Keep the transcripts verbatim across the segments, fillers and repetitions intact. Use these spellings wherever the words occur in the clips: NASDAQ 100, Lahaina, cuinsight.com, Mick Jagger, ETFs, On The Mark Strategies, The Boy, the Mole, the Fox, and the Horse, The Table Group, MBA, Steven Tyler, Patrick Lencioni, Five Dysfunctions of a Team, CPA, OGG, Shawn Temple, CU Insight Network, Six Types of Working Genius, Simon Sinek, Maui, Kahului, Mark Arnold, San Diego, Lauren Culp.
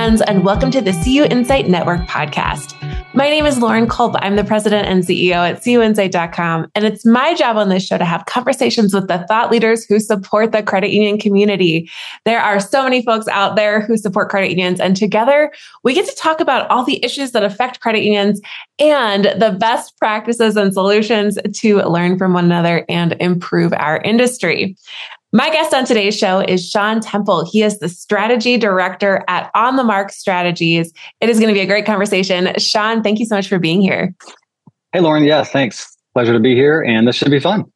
friends, and welcome to the C U Insight Network podcast. My name is Lauren Culp. I'm the president and C E O at C U insight dot com, and it's my job on this show to have conversations with the thought leaders who support the credit union community. There are so many folks out there who support credit unions, and together we get to talk about all the issues that affect credit unions and the best practices and solutions to learn from one another and improve our industry. My guest on today's show is Shawn Temple. He is the strategy director at On The Mark Strategies. It is going to be a great conversation. Shawn, thank you so much for being here. Hey, Lauren. Yeah, thanks. Pleasure to be here. And this should be fun.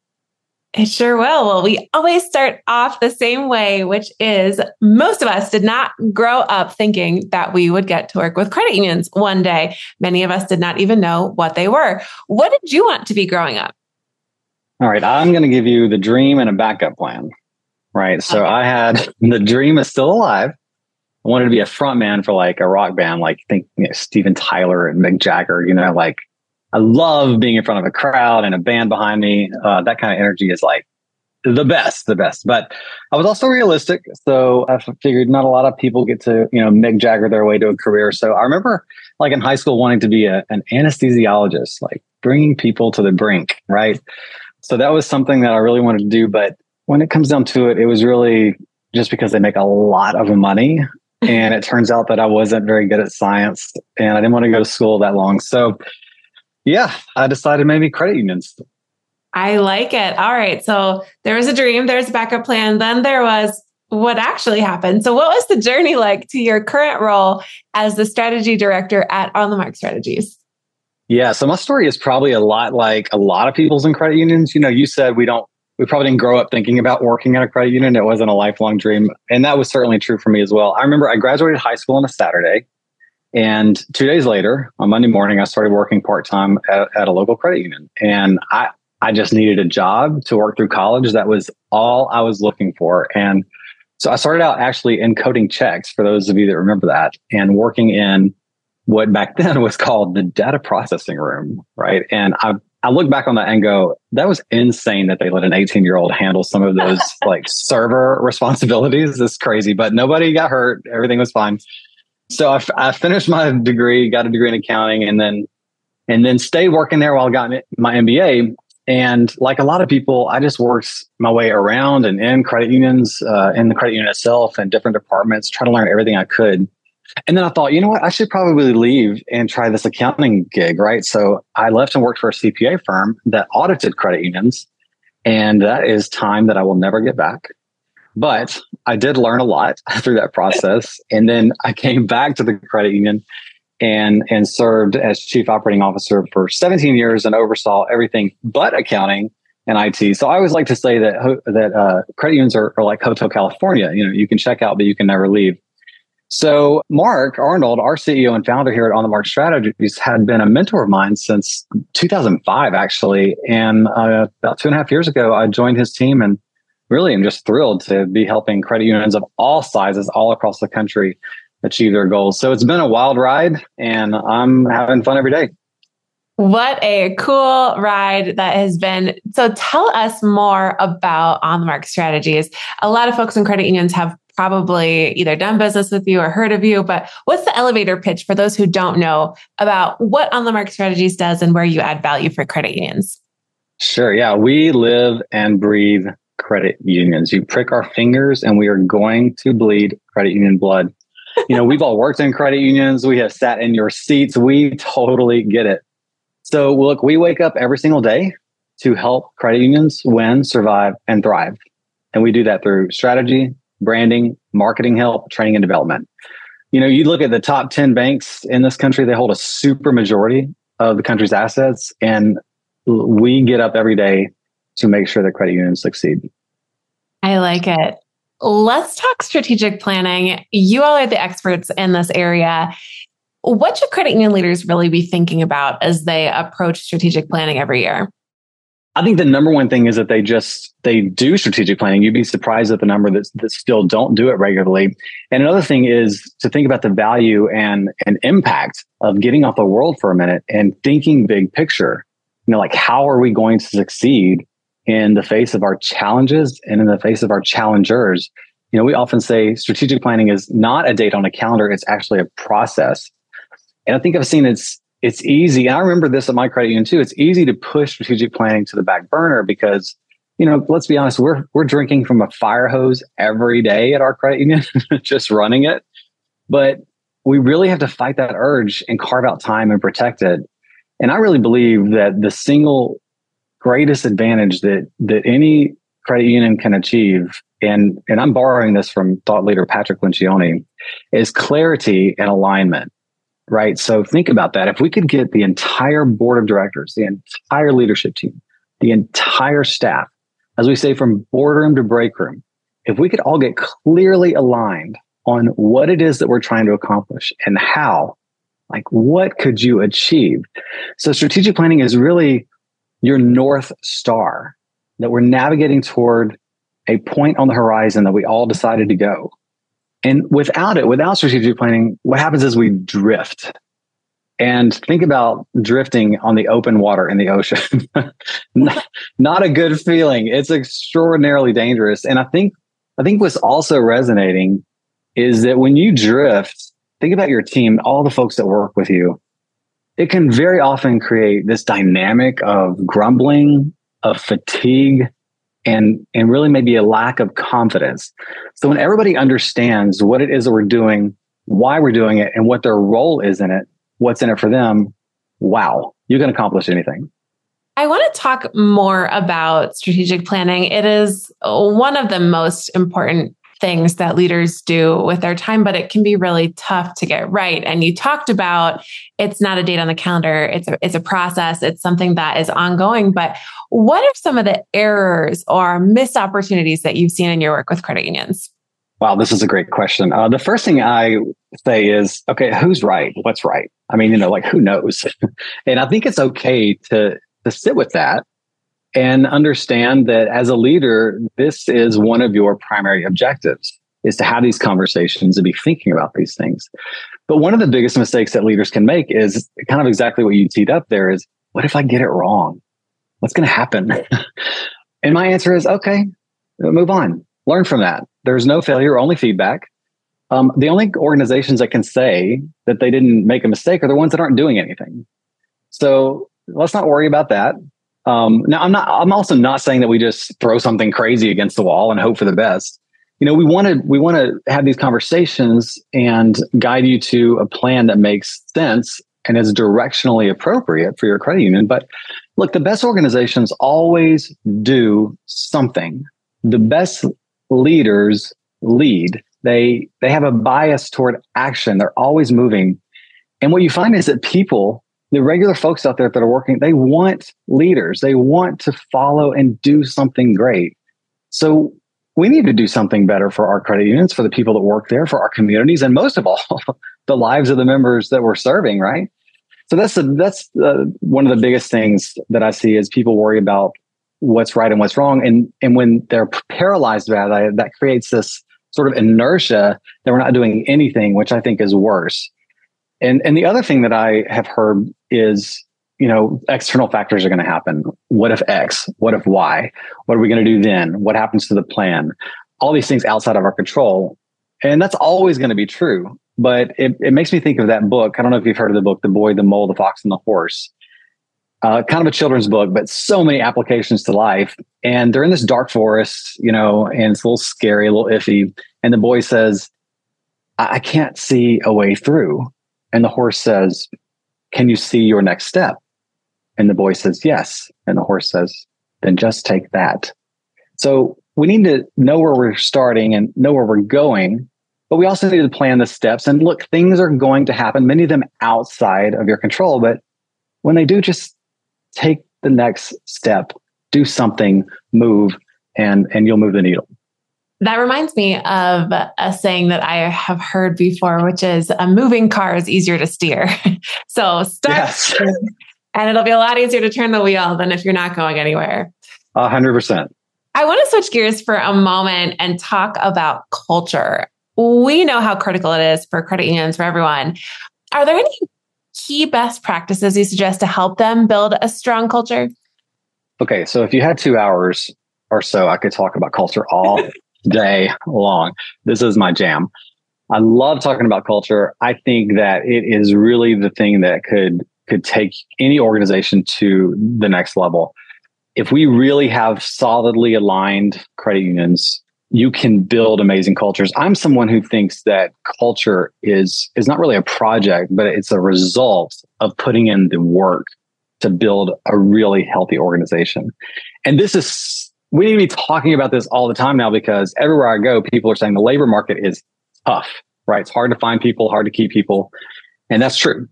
It sure will. Well, we always start off the same way, which is most of us did not grow up thinking that we would get to work with credit unions one day. Many of us did not even know what they were. What did you want to be growing up? All right. I'm going to give you the dream and a backup plan. Right. So okay. I had the dream is still alive. I wanted to be a front man for like a rock band, like think you know, Steven Tyler and Mick Jagger, you know, like I love being in front of a crowd and a band behind me. Uh, that kind of energy is like the best, the best. But I was also realistic. So I figured not a lot of people get to, you know, Mick Jagger their way to a career. So I remember like in high school wanting to be a, an anesthesiologist, like bringing people to the brink. Right. So that was something that I really wanted to do. But when it comes down to it, it was really just because they make a lot of money. And it turns out that I wasn't very good at science and I didn't want to go to school that long. So yeah, I decided maybe credit unions. I like it. All right. So there was a dream, there's a backup plan. Then there was what actually happened. So what was the journey like to your current role as the strategy director at On The Mark Strategies? Yeah. So my story is probably a lot like a lot of people's in credit unions. You know, you said we don't We probably didn't grow up thinking about working at a credit union. It wasn't a lifelong dream. And that was certainly true for me as well. I remember I graduated high school on a Saturday. And two days later, on Monday morning, I started working part-time at, at a local credit union. And I, I just needed a job to work through college. That was all I was looking for. And so I started out actually encoding checks, for those of you that remember that, and working in what back then was called the data processing room, right? And I I look back on that and go, that was insane that they let an eighteen-year-old handle some of those like server responsibilities. It's crazy, but nobody got hurt. Everything was fine. So I, f- I finished my degree, got a degree in accounting, and then and then stayed working there while I got my M B A. And like a lot of people, I just worked my way around and in credit unions, uh, in the credit union itself, and different departments, trying to learn everything I could. And then I thought, you know what, I should probably leave and try this accounting gig, right? So I left and worked for a C P A firm that audited credit unions. And that is time that I will never get back. But I did learn a lot through that process. And then I came back to the credit union and, and served as chief operating officer for seventeen years and oversaw everything but accounting and I T. So I always like to say that, that uh, credit unions are, are like Hotel California. You know, you can check out, but you can never leave. So Mark Arnold, our C E O and founder here at On The Mark Strategies, had been a mentor of mine since two thousand five, actually. And uh, about two and a half years ago, I joined his team and really am just thrilled to be helping credit unions of all sizes all across the country achieve their goals. So it's been a wild ride and I'm having fun every day. What a cool ride that has been. So tell us more about On The Mark Strategies. A lot of folks in credit unions have probably either done business with you or heard of you, but what's the elevator pitch for those who don't know about what On The Mark Strategies does and where you add value for credit unions? Sure. Yeah. We live and breathe credit unions. You prick our fingers and we are going to bleed credit union blood. You know, we've all worked in credit unions. We have sat in your seats. We totally get it. So look, we wake up every single day to help credit unions win, survive, and thrive. And we do that through strategy, branding, marketing help, training, and development. You know, you look at the top ten banks in this country, they hold a super majority of the country's assets. And we get up every day to make sure that credit unions succeed. I like it. Let's talk strategic planning. You all are the experts in this area. What should credit union leaders really be thinking about as they approach strategic planning every year? I think the number one thing is that they just, they do strategic planning. You'd be surprised at the number that, that still don't do it regularly. And another thing is to think about the value and, and impact of getting off the world for a minute and thinking big picture. You know, like how are we going to succeed in the face of our challenges and in the face of our challengers? You know, we often say strategic planning is not a date on a calendar. It's actually a process. And I think I've seen it's it's easy. And I remember this at my credit union too. It's easy to push strategic planning to the back burner because, you know, let's be honest, we're we're drinking from a fire hose every day at our credit union, just running it. But we really have to fight that urge and carve out time and protect it. And I really believe that the single greatest advantage that that any credit union can achieve, and and I'm borrowing this from thought leader Patrick Lencioni, is clarity and alignment. Right? So think about that. If we could get the entire board of directors, the entire leadership team, the entire staff, as we say, from boardroom to break room, if we could all get clearly aligned on what it is that we're trying to accomplish and how, like, what could you achieve? So strategic planning is really your North Star that we're navigating toward, a point on the horizon that we all decided to go. And without it, without strategic planning, what happens is we drift. And think about drifting on the open water in the ocean. not, not a good feeling. It's extraordinarily dangerous. And I think, I think what's also resonating is that when you drift, think about your team, all the folks that work with you. It can very often create this dynamic of grumbling, of fatigue, and and really maybe a lack of confidence. So when everybody understands what it is that we're doing, why we're doing it, and what their role is in it, what's in it for them, wow, you can accomplish anything. I want to talk more about strategic planning. It is one of the most important things that leaders do with their time, but it can be really tough to get right. And you talked about it's not a date on the calendar. It's a, it's a process. It's something that is ongoing. But what are some of the errors or missed opportunities that you've seen in your work with credit unions? Wow, this is a great question. Uh, the first thing I say is, okay, who's right? What's right? I mean, you know, like, who knows? And I think it's okay to to sit with that and understand that as a leader, this is one of your primary objectives, is to have these conversations and be thinking about these things. But one of the biggest mistakes that leaders can make is kind of exactly what you teed up there is, what if I get it wrong? What's going to happen? And my answer is, okay, move on. Learn from that. There's no failure, only feedback. Um, the only organizations that can say that they didn't make a mistake are the ones that aren't doing anything. So let's not worry about that. Um, now, I'm not, I'm also not saying that we just throw something crazy against the wall and hope for the best. You know, we want to, we want to have these conversations and guide you to a plan that makes sense and is directionally appropriate for your credit union. But look, the best organizations always do something. The best leaders lead. They, they have a bias toward action. They're always moving. And what you find is that people, the regular folks out there that are working, they want leaders. They want to follow and do something great. So we need to do something better for our credit unions, for the people that work there, for our communities, and most of all, the lives of the members that we're serving, right? So that's a, that's a, one of the biggest things that I see is people worry about what's right and what's wrong. And, and when they're paralyzed by that, that creates this sort of inertia that we're not doing anything, which I think is worse. And and the other thing that I have heard is, you know, external factors are going to happen. What if X? What if Y? What are we going to do then? What happens to the plan? All these things outside of our control. And that's always going to be true. But it, it makes me think of that book. I don't know if you've heard of the book, The Boy, the Mole, the Fox, and the Horse. Uh, kind of a children's book, but so many applications to life. And they're in this dark forest, you know, and it's a little scary, a little iffy. And the boy says, I, I can't see a way through. And the horse says, can you see your next step? And the boy says, yes. And the horse says, then just take that. So we need to know where we're starting and know where we're going, but we also need to plan the steps. And look, things are going to happen, many of them outside of your control. But when they do, just take the next step, do something, move, and, and you'll move the needle. That reminds me of a saying that I have heard before, which is a moving car is easier to steer. So start, yes. And it'll be a lot easier to turn the wheel than if you're not going anywhere. A hundred percent. I want to switch gears for a moment and talk about culture. We know how critical it is for credit unions, for everyone. Are there any key best practices you suggest to help them build a strong culture? Okay. So if you had two hours or so, I could talk about culture all day long. This is my jam. I love talking about culture. I think that it is really the thing that could could take any organization to the next level. If we really have solidly aligned credit unions, you can build amazing cultures. I'm someone who thinks that culture is is not really a project, but it's a result of putting in the work to build a really healthy organization. And this is, we need to be talking about this all the time now, because everywhere I go, people are saying the labor market is tough, right? It's hard to find people, hard to keep people. And that's true.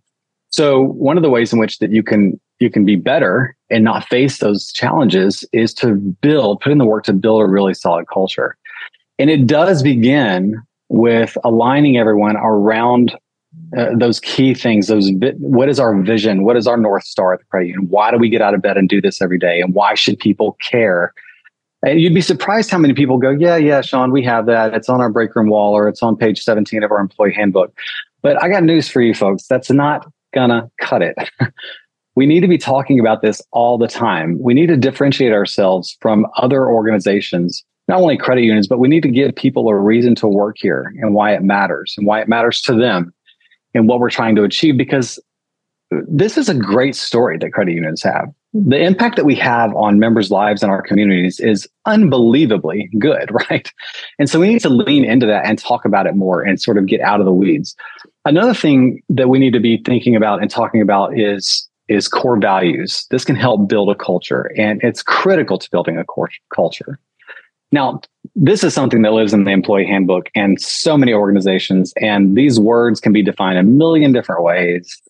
So one of the ways in which that you can you can be better and not face those challenges is to build, put in the work to build a really solid culture. And it does begin with aligning everyone around uh, those key things. Those vi- what is our vision? What is our North Star at the credit union? Why do we get out of bed and do this every day? And why should people care? And you'd be surprised how many people go, yeah, yeah, Shawn, we have that. It's on our break room wall, or it's on page seventeen of our employee handbook. But I got news for you folks. That's not gonna cut it. We need to be talking about this all the time. We need to differentiate ourselves from other organizations, not only credit unions, but we need to give people a reason to work here and why it matters and why it matters to them and what we're trying to achieve, because this is a great story that credit unions have. The impact that we have on members' lives and our communities is unbelievably good, right? And so we need to lean into that and talk about it more and sort of get out of the weeds. Another thing that we need to be thinking about and talking about is, is core values. This can help build a culture, and it's critical to building a core culture. Now, this is something that lives in the employee handbook and so many organizations, and these words can be defined a million different ways,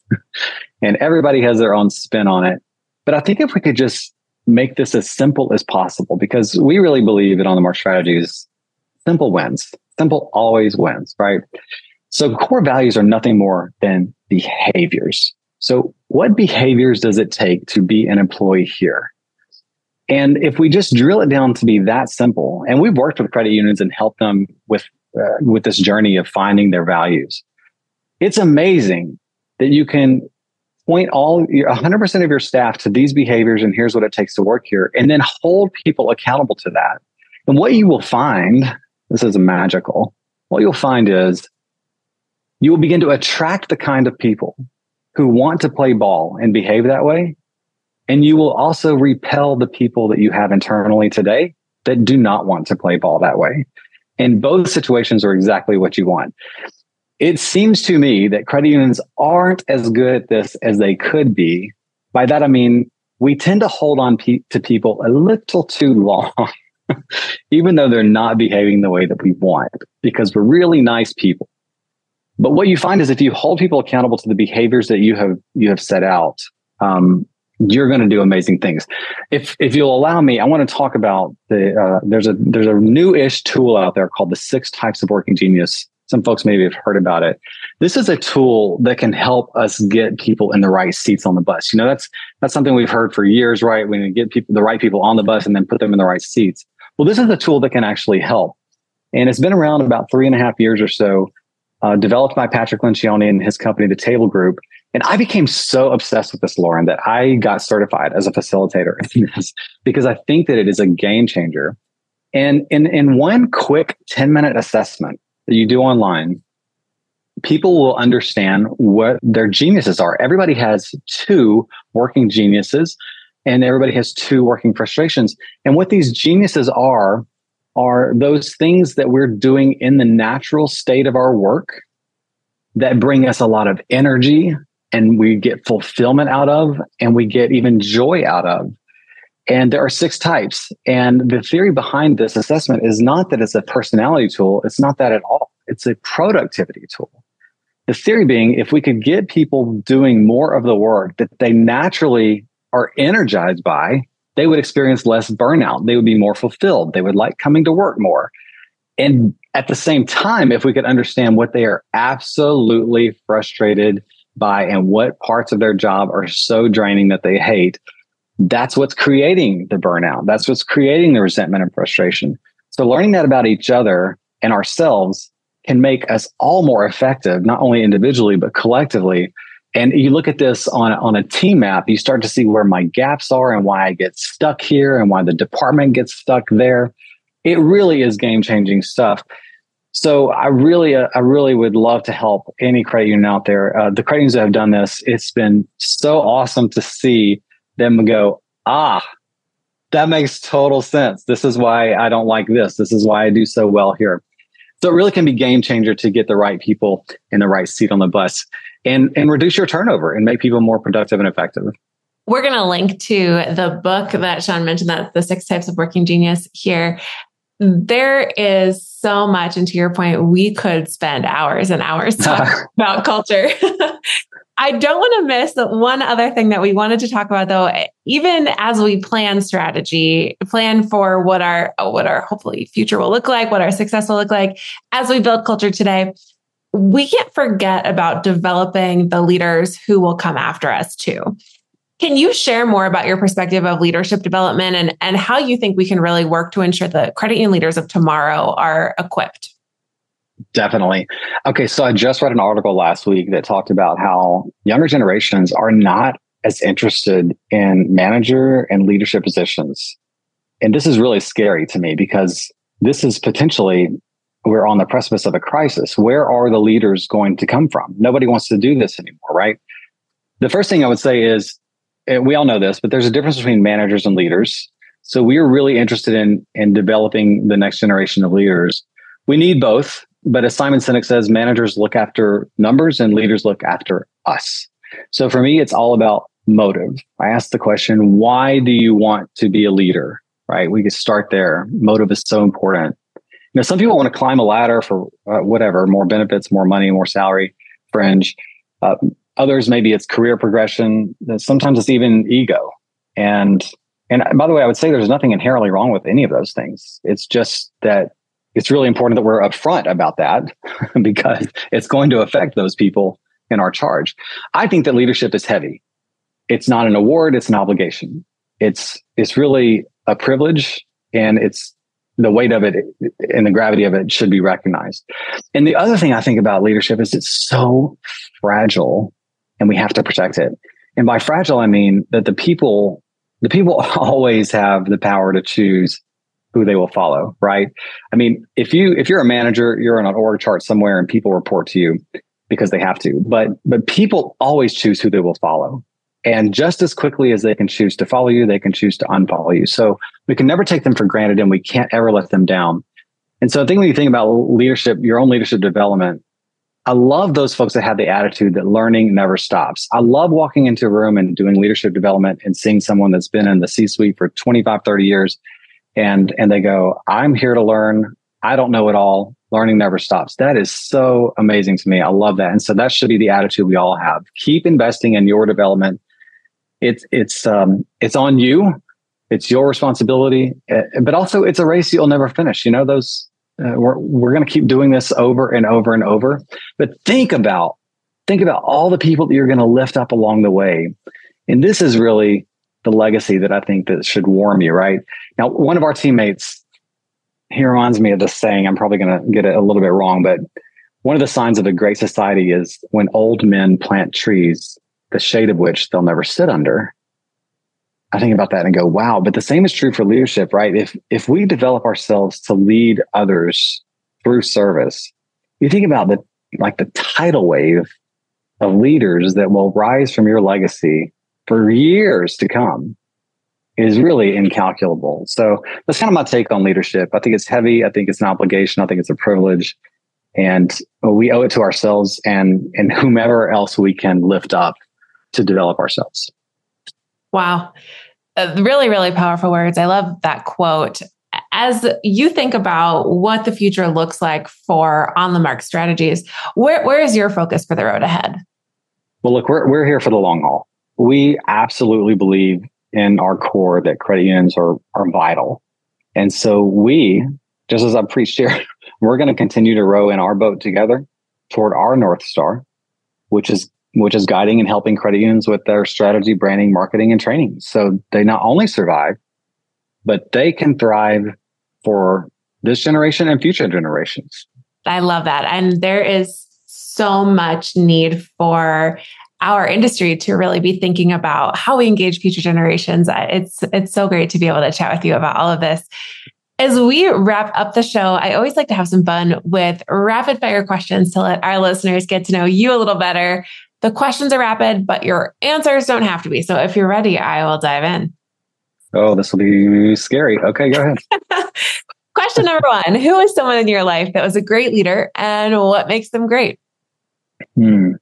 and everybody has their own spin on it. But I think if we could just make this as simple as possible, because we really believe that On The Mark Strategies, simple wins. Simple always wins, right? So core values are nothing more than behaviors. So what behaviors does it take to be an employee here? And if we just drill it down to be that simple, and we've worked with credit unions and helped them with uh, with this journey of finding their values, it's amazing that you can point all one hundred percent of your staff to these behaviors, and here's what it takes to work here, and then hold people accountable to that. And what you will find, this is magical, what you'll find is you will begin to attract the kind of people who want to play ball and behave that way. And you will also repel the people that you have internally today that do not want to play ball that way. And both situations are exactly what you want. It seems to me that credit unions aren't as good at this as they could be. By that, I mean, we tend to hold on pe- to people a little too long, even though they're not behaving the way that we want, because we're really nice people. But what you find is if you hold people accountable to the behaviors that you have you have set out, um, you're going to do amazing things. If if you'll allow me, I want to talk about the uh, there's a there's a new-ish tool out there called the Six Types of Working Genius. Some folks maybe have heard about it. This is a tool that can help us get people in the right seats on the bus. You know, that's that's something we've heard for years, right? We need to get people, the right people on the bus and then put them in the right seats. Well, this is a tool that can actually help. And it's been around about three and a half years or so, uh, developed by Patrick Lencioni and his company, The Table Group. And I became so obsessed with this, Lauren, that I got certified as a facilitator in this because I think that it is a game changer. And in, in one quick ten minute assessment that you do online, people will understand what their geniuses are. Everybody has two working geniuses, and everybody has two working frustrations. And what these geniuses are, are those things that we're doing in the natural state of our work that bring us a lot of energy, and we get fulfillment out of, and we get even joy out of. And there are six types. And the theory behind this assessment is not that it's a personality tool. It's not that at all. It's a productivity tool. The theory being, if we could get people doing more of the work that they naturally are energized by, they would experience less burnout. They would be more fulfilled. They would like coming to work more. And at the same time, if we could understand what they are absolutely frustrated by and what parts of their job are so draining that they hate, that's what's creating the burnout. That's what's creating the resentment and frustration. So learning that about each other and ourselves can make us all more effective, not only individually, but collectively. And you look at this on, on a team map, you start to see where my gaps are and why I get stuck here and why the department gets stuck there. it really is game-changing stuff. So I really, uh, I really would love to help any credit union out there. Uh, the credit unions that have done this, it's been so awesome to see them go, ah, that makes total sense. This is why I don't like this. This is why I do so well here. So it really can be game changer to get the right people in the right seat on the bus and, and reduce your turnover and make people more productive and effective. We're going to link to the book that Shawn mentioned, that's The Six Types of Working Genius here. There is so much, and to your point, we could spend hours and hours talking about culture. I don't want to miss the one other thing that we wanted to talk about, though. Even as we plan strategy, plan for what our what our hopefully future will look like, what our success will look like as we build culture today, we can't forget about developing the leaders who will come after us too. Can you share more about your perspective of leadership development and, and how you think we can really work to ensure the credit union leaders of tomorrow are equipped? Definitely. Okay, so I just read an article last week that talked about how younger generations are not as interested in manager and leadership positions. And this is really scary to me because this is potentially, we're on the precipice of a crisis. Where are the leaders going to come from? Nobody wants to do this anymore, right? The first thing I would say is, and we all know this, but there's a difference between managers and leaders. So we are really interested in, in developing the next generation of leaders. We need both, but as Simon Sinek says, managers look after numbers and leaders look after us. So for me, it's all about motive. I ask the question, why do you want to be a leader, right? We could start there. Motive is so important. You know, some people want to climb a ladder for uh, whatever, more benefits, more money, more salary, fringe. Uh, Others, maybe it's career progression. Sometimes it's even ego. And and by the way, I would say there's nothing inherently wrong with any of those things. It's just that it's really important that we're upfront about that because it's going to affect those people in our charge. I think that leadership is heavy. It's not an award. It's an obligation. It's it's really a privilege, and it's the weight of it and the gravity of it should be recognized. And the other thing I think about leadership is it's so fragile. And we have to protect it. And by fragile, I mean that the people, the people always have the power to choose who they will follow, right? I mean, if you if you're a manager, you're on an org chart somewhere, and people report to you because they have to. But but people always choose who they will follow, and just as quickly as they can choose to follow you, they can choose to unfollow you. So we can never take them for granted, and we can't ever let them down. And so I think when you think about leadership, your own leadership development. I love those folks that have the attitude that learning never stops. I love walking into a room and doing leadership development and seeing someone that's been in the C-suite for twenty-five, thirty years. And, and they go, I'm here to learn. I don't know it all. Learning never stops. That is so amazing to me. I love that. And so that should be the attitude we all have. Keep investing in your development. It's, it's, um, it's on you. It's your responsibility, but also it's a race you'll never finish. You know, those, Uh, we're we're going to keep doing this over and over and over. But think about, think about all the people that you're going to lift up along the way. And this is really the legacy that I think that should warm you, right? Now, one of our teammates, he reminds me of this saying, I'm probably going to get it a little bit wrong, but one of the signs of a great society is when old men plant trees, the shade of which they'll never sit under. I think about that and go, wow, but the same is true for leadership, right? If if we develop ourselves to lead others through service, you think about the like the tidal wave of leaders that will rise from your legacy for years to come is really incalculable. So that's kind of my take on leadership. I think it's heavy. I think it's an obligation. I think it's a privilege. And we owe it to ourselves and and whomever else we can lift up to develop ourselves. Wow. Uh, really, really powerful words. I love that quote. As you think about what the future looks like for On The Mark Strategies, where, where is your focus for the road ahead? Well, look, we're we're here for the long haul. We absolutely believe in our core that credit unions are, are vital. And so we, just as I preached here, we're going to continue to row in our boat together toward our North Star, which is which is guiding and helping credit unions with their strategy, branding, marketing, and training. So they not only survive, but they can thrive for this generation and future generations. I love that. And there is so much need for our industry to really be thinking about how we engage future generations. It's, it's so great to be able to chat with you about all of this. As we wrap up the show, I always like to have some fun with rapid fire questions to let our listeners get to know you a little better. The questions are rapid, but your answers don't have to be. So if you're ready, I will dive in. Oh, this will be scary. Okay, go ahead. Question number one, who is someone in your life that was a great leader and what makes them great? Hmm.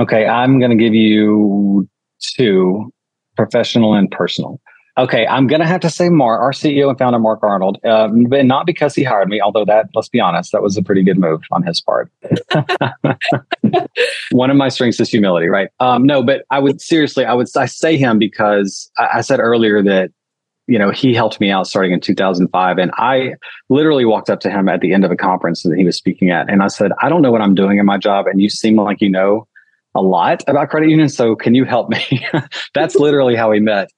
Okay, I'm going to give you two, professional and personal. Okay, I'm going to have to say Mark, our C E O and founder, Mark Arnold, uh, but not because he hired me, although that, let's be honest, that was a pretty good move on his part. One of my strengths is humility, right? Um, no, but I would seriously, I would I say him because I, I said earlier that, you know, he helped me out starting in two thousand five. And I literally walked up to him at the end of a conference that he was speaking at. And I said, I don't know what I'm doing in my job. And you seem like you know a lot about credit unions. So can you help me? That's literally how we met.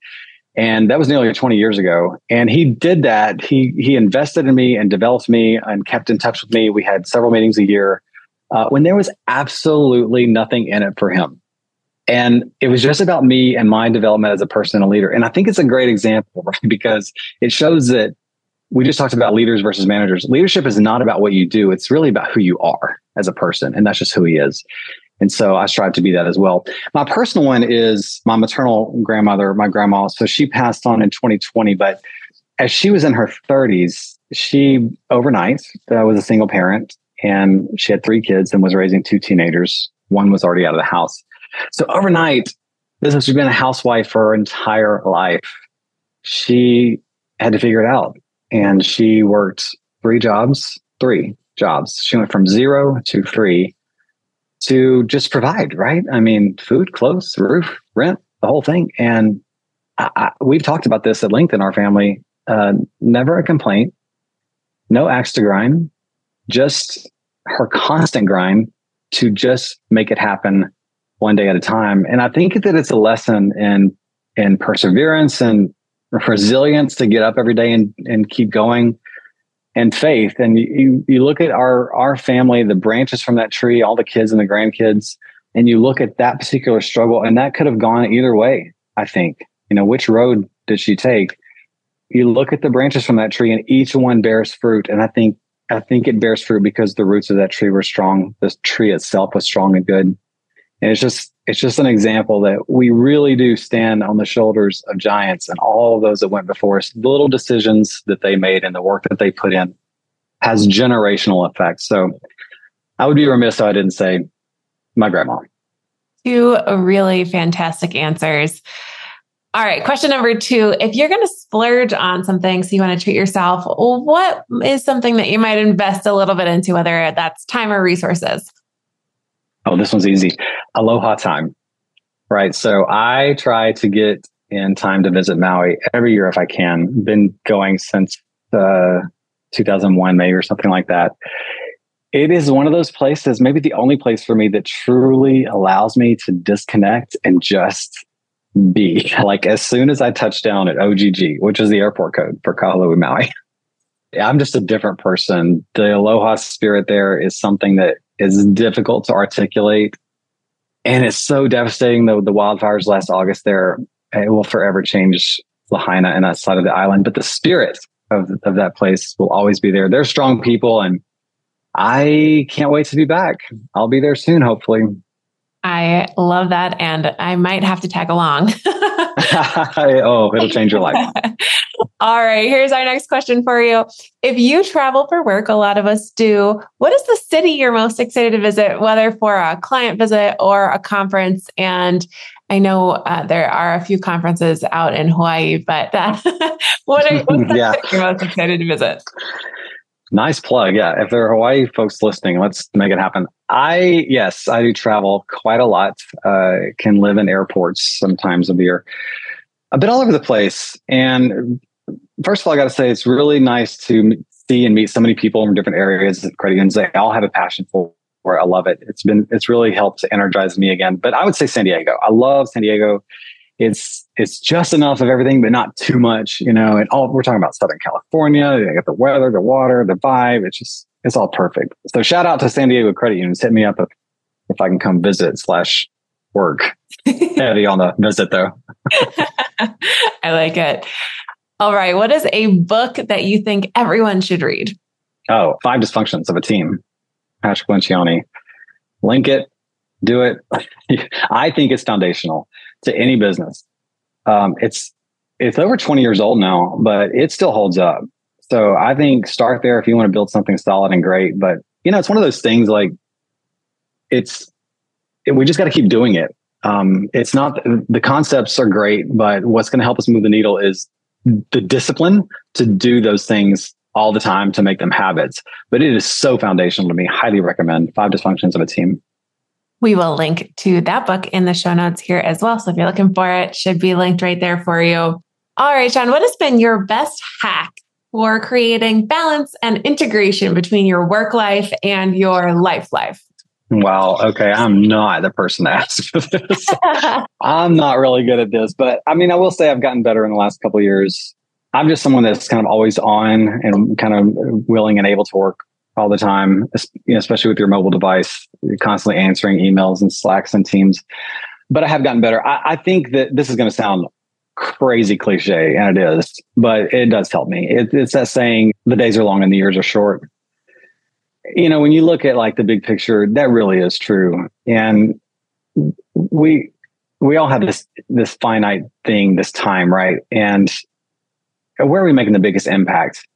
And that was nearly twenty years ago. And he did that. He he invested in me and developed me and kept in touch with me. We had several meetings a year uh, when there was absolutely nothing in it for him. And it was just about me and my development as a person and a leader. And I think it's a great example, right? Because it shows that we just talked about leaders versus managers. Leadership is not about what you do. It's really about who you are as a person. And that's just who he is. And so I strive to be that as well. My personal one is my maternal grandmother, my grandma. So she passed on in twenty twenty, but as she was in her thirties, she overnight uh, was a single parent and she had three kids and was raising two teenagers. One was already out of the house. So overnight, this has been a housewife for her entire life. She had to figure it out. And she worked three jobs, three jobs. She went from zero to three to just provide, right? I mean, food, clothes, roof, rent, the whole thing. And I, I, we've talked about this at length in our family. Uh, never a complaint, no axe to grind, just her constant grind to just make it happen one day at a time. And I think that it's a lesson in in perseverance and resilience to get up every day and, and keep going, and faith. And you you look at our our family, the branches from that tree, all the kids and the grandkids, and you look at that particular struggle, and that could have gone either way, I think. You know, which road did she take? You look at the branches from that tree, and each one bears fruit. And I think I think it bears fruit because the roots of that tree were strong. The tree itself was strong and good. And it's just it's just an example that we really do stand on the shoulders of giants and all of those that went before us. The little decisions that they made and the work that they put in has generational effects. So I would be remiss if I didn't say my grandma. Two really fantastic answers. All right. Question number two, if you're going to splurge on something, so you want to treat yourself, what is something that you might invest a little bit into, whether that's time or resources? Oh, this one's easy. Aloha time, right? So I try to get in time to visit Maui every year if I can. Been going since uh, two thousand one, maybe, or something like that. It is one of those places, maybe the only place for me that truly allows me to disconnect and just be. Like as soon as I touch down at O G G, which is the airport code for Kahului, Maui, I'm just a different person. The aloha spirit there is something that is difficult to articulate. And it's so devastating. The, the wildfires last August there, it will forever change Lahaina and that side of the island. But the spirit of, of that place will always be there. They're strong people. And I can't wait to be back. I'll be there soon, hopefully. I love that. And I might have to tag along. Oh, it'll change your life. All right. Here's our next question for you. If you travel for work, a lot of us do, what is the city you're most excited to visit, whether for a client visit or a conference? And I know uh, there are a few conferences out in Hawaii, but that, what are what's the yeah. city you're most excited to visit? Nice plug. Yeah. If there are Hawaii folks listening, let's make it happen. I, yes, I do travel quite a lot. Uh, can live in airports sometimes of the year. I've been all over the place. And first of all, I got to say, it's really nice to see and meet so many people from different areas of credit unions. They all have a passion for it. I love it. It's been, it's really helped to energize me again. But I would say San Diego. I love San Diego. It's it's just enough of everything, but not too much, you know. And all we're talking about Southern California. They got the weather, the water, the vibe. It's just it's all perfect. So shout out to San Diego credit unions. Hit me up if, if I can come visit slash work. Heavy on the visit though. I like it. All right. What is a book that you think everyone should read? Oh, Five Dysfunctions of a Team. Patrick Lencioni. Link it. Do it. I think it's foundational to any business. Um, it's it's over twenty years old now, but it still holds up. So I think start there if you want to build something solid and great. But, you know, it's one of those things like it's it, we just got to keep doing it. Um, it's not the concepts are great, but what's going to help us move the needle is the discipline to do those things all the time to make them habits. But it is so foundational to me. Highly recommend Five Dysfunctions of a Team. We will link to that book in the show notes here as well. So if you're looking for it, should be linked right there for you. All right, Shawn, what has been your best hack for creating balance and integration between your work life and your life life? Wow. Okay. I'm not the person to ask for this. I'm not really good at this, but I mean, I will say I've gotten better in the last couple of years. I'm just someone that's kind of always on and kind of willing and able to work all the time, you know, especially with your mobile device, you're constantly answering emails and Slacks and Teams. But I have gotten better. I, I think that this is going to sound crazy cliche, and it is, but it does help me. It, it's that saying, the days are long and the years are short. You know, when you look at like the big picture, that really is true. And we we all have this this finite thing, this time, right? And where are we making the biggest impact?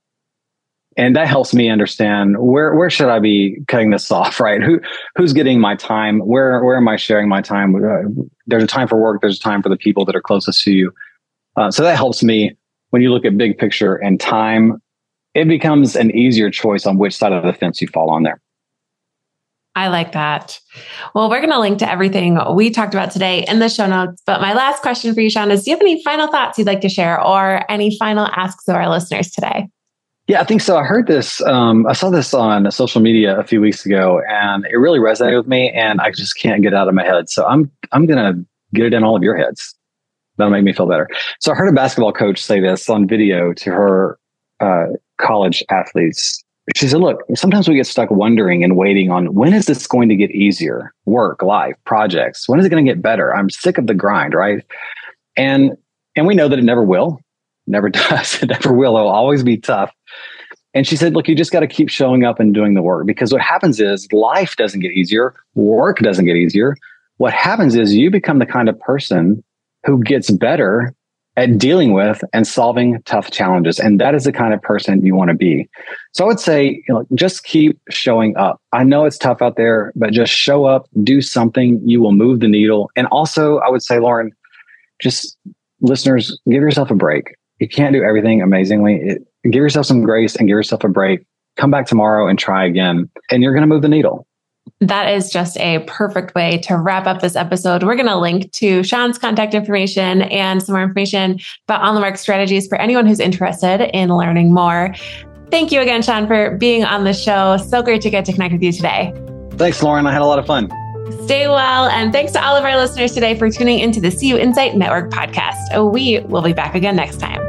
And that helps me understand where where should I be cutting this off, right? Who who's getting my time? Where where am I sharing my time? There's a time for work. There's a time for the people that are closest to you. Uh, so that helps me when you look at big picture and time. It becomes an easier choice on which side of the fence you fall on there. I like that. Well, we're going to link to everything we talked about today in the show notes. But my last question for you, Shawn, is do you have any final thoughts you'd like to share or any final asks of our listeners today? Yeah, I think so. I heard this. Um, I saw this on social media a few weeks ago, and it really resonated with me, and I just can't get it out of my head. So I'm I'm going to get it in all of your heads. That'll make me feel better. So I heard a basketball coach say this on video to her uh, college athletes. She said, look, sometimes we get stuck wondering and waiting on when is this going to get easier? Work, life, projects. When is it going to get better? I'm sick of the grind, right? And and we know that it never will. Never does. It never will. It'll always be tough. And she said, look, you just got to keep showing up and doing the work, because what happens is life doesn't get easier. Work doesn't get easier. What happens is you become the kind of person who gets better at dealing with and solving tough challenges. And that is the kind of person you want to be. So I would say, you know, just keep showing up. I know it's tough out there, but just show up, do something, you will move the needle. And also I would say, Lauren, just listeners, give yourself a break. You can't do everything amazingly. It, give yourself some grace and give yourself a break. Come back tomorrow and try again, and you're going to move the needle. That is just a perfect way to wrap up this episode. We're going to link to Shawn's contact information and some more information about On The Mark Strategies for anyone who's interested in learning more. Thank you again, Shawn, for being on the show. So great to get to connect with you today. Thanks, Lauren. I had a lot of fun. Stay well. And thanks to all of our listeners today for tuning into the C U Insight Network podcast. We will be back again next time.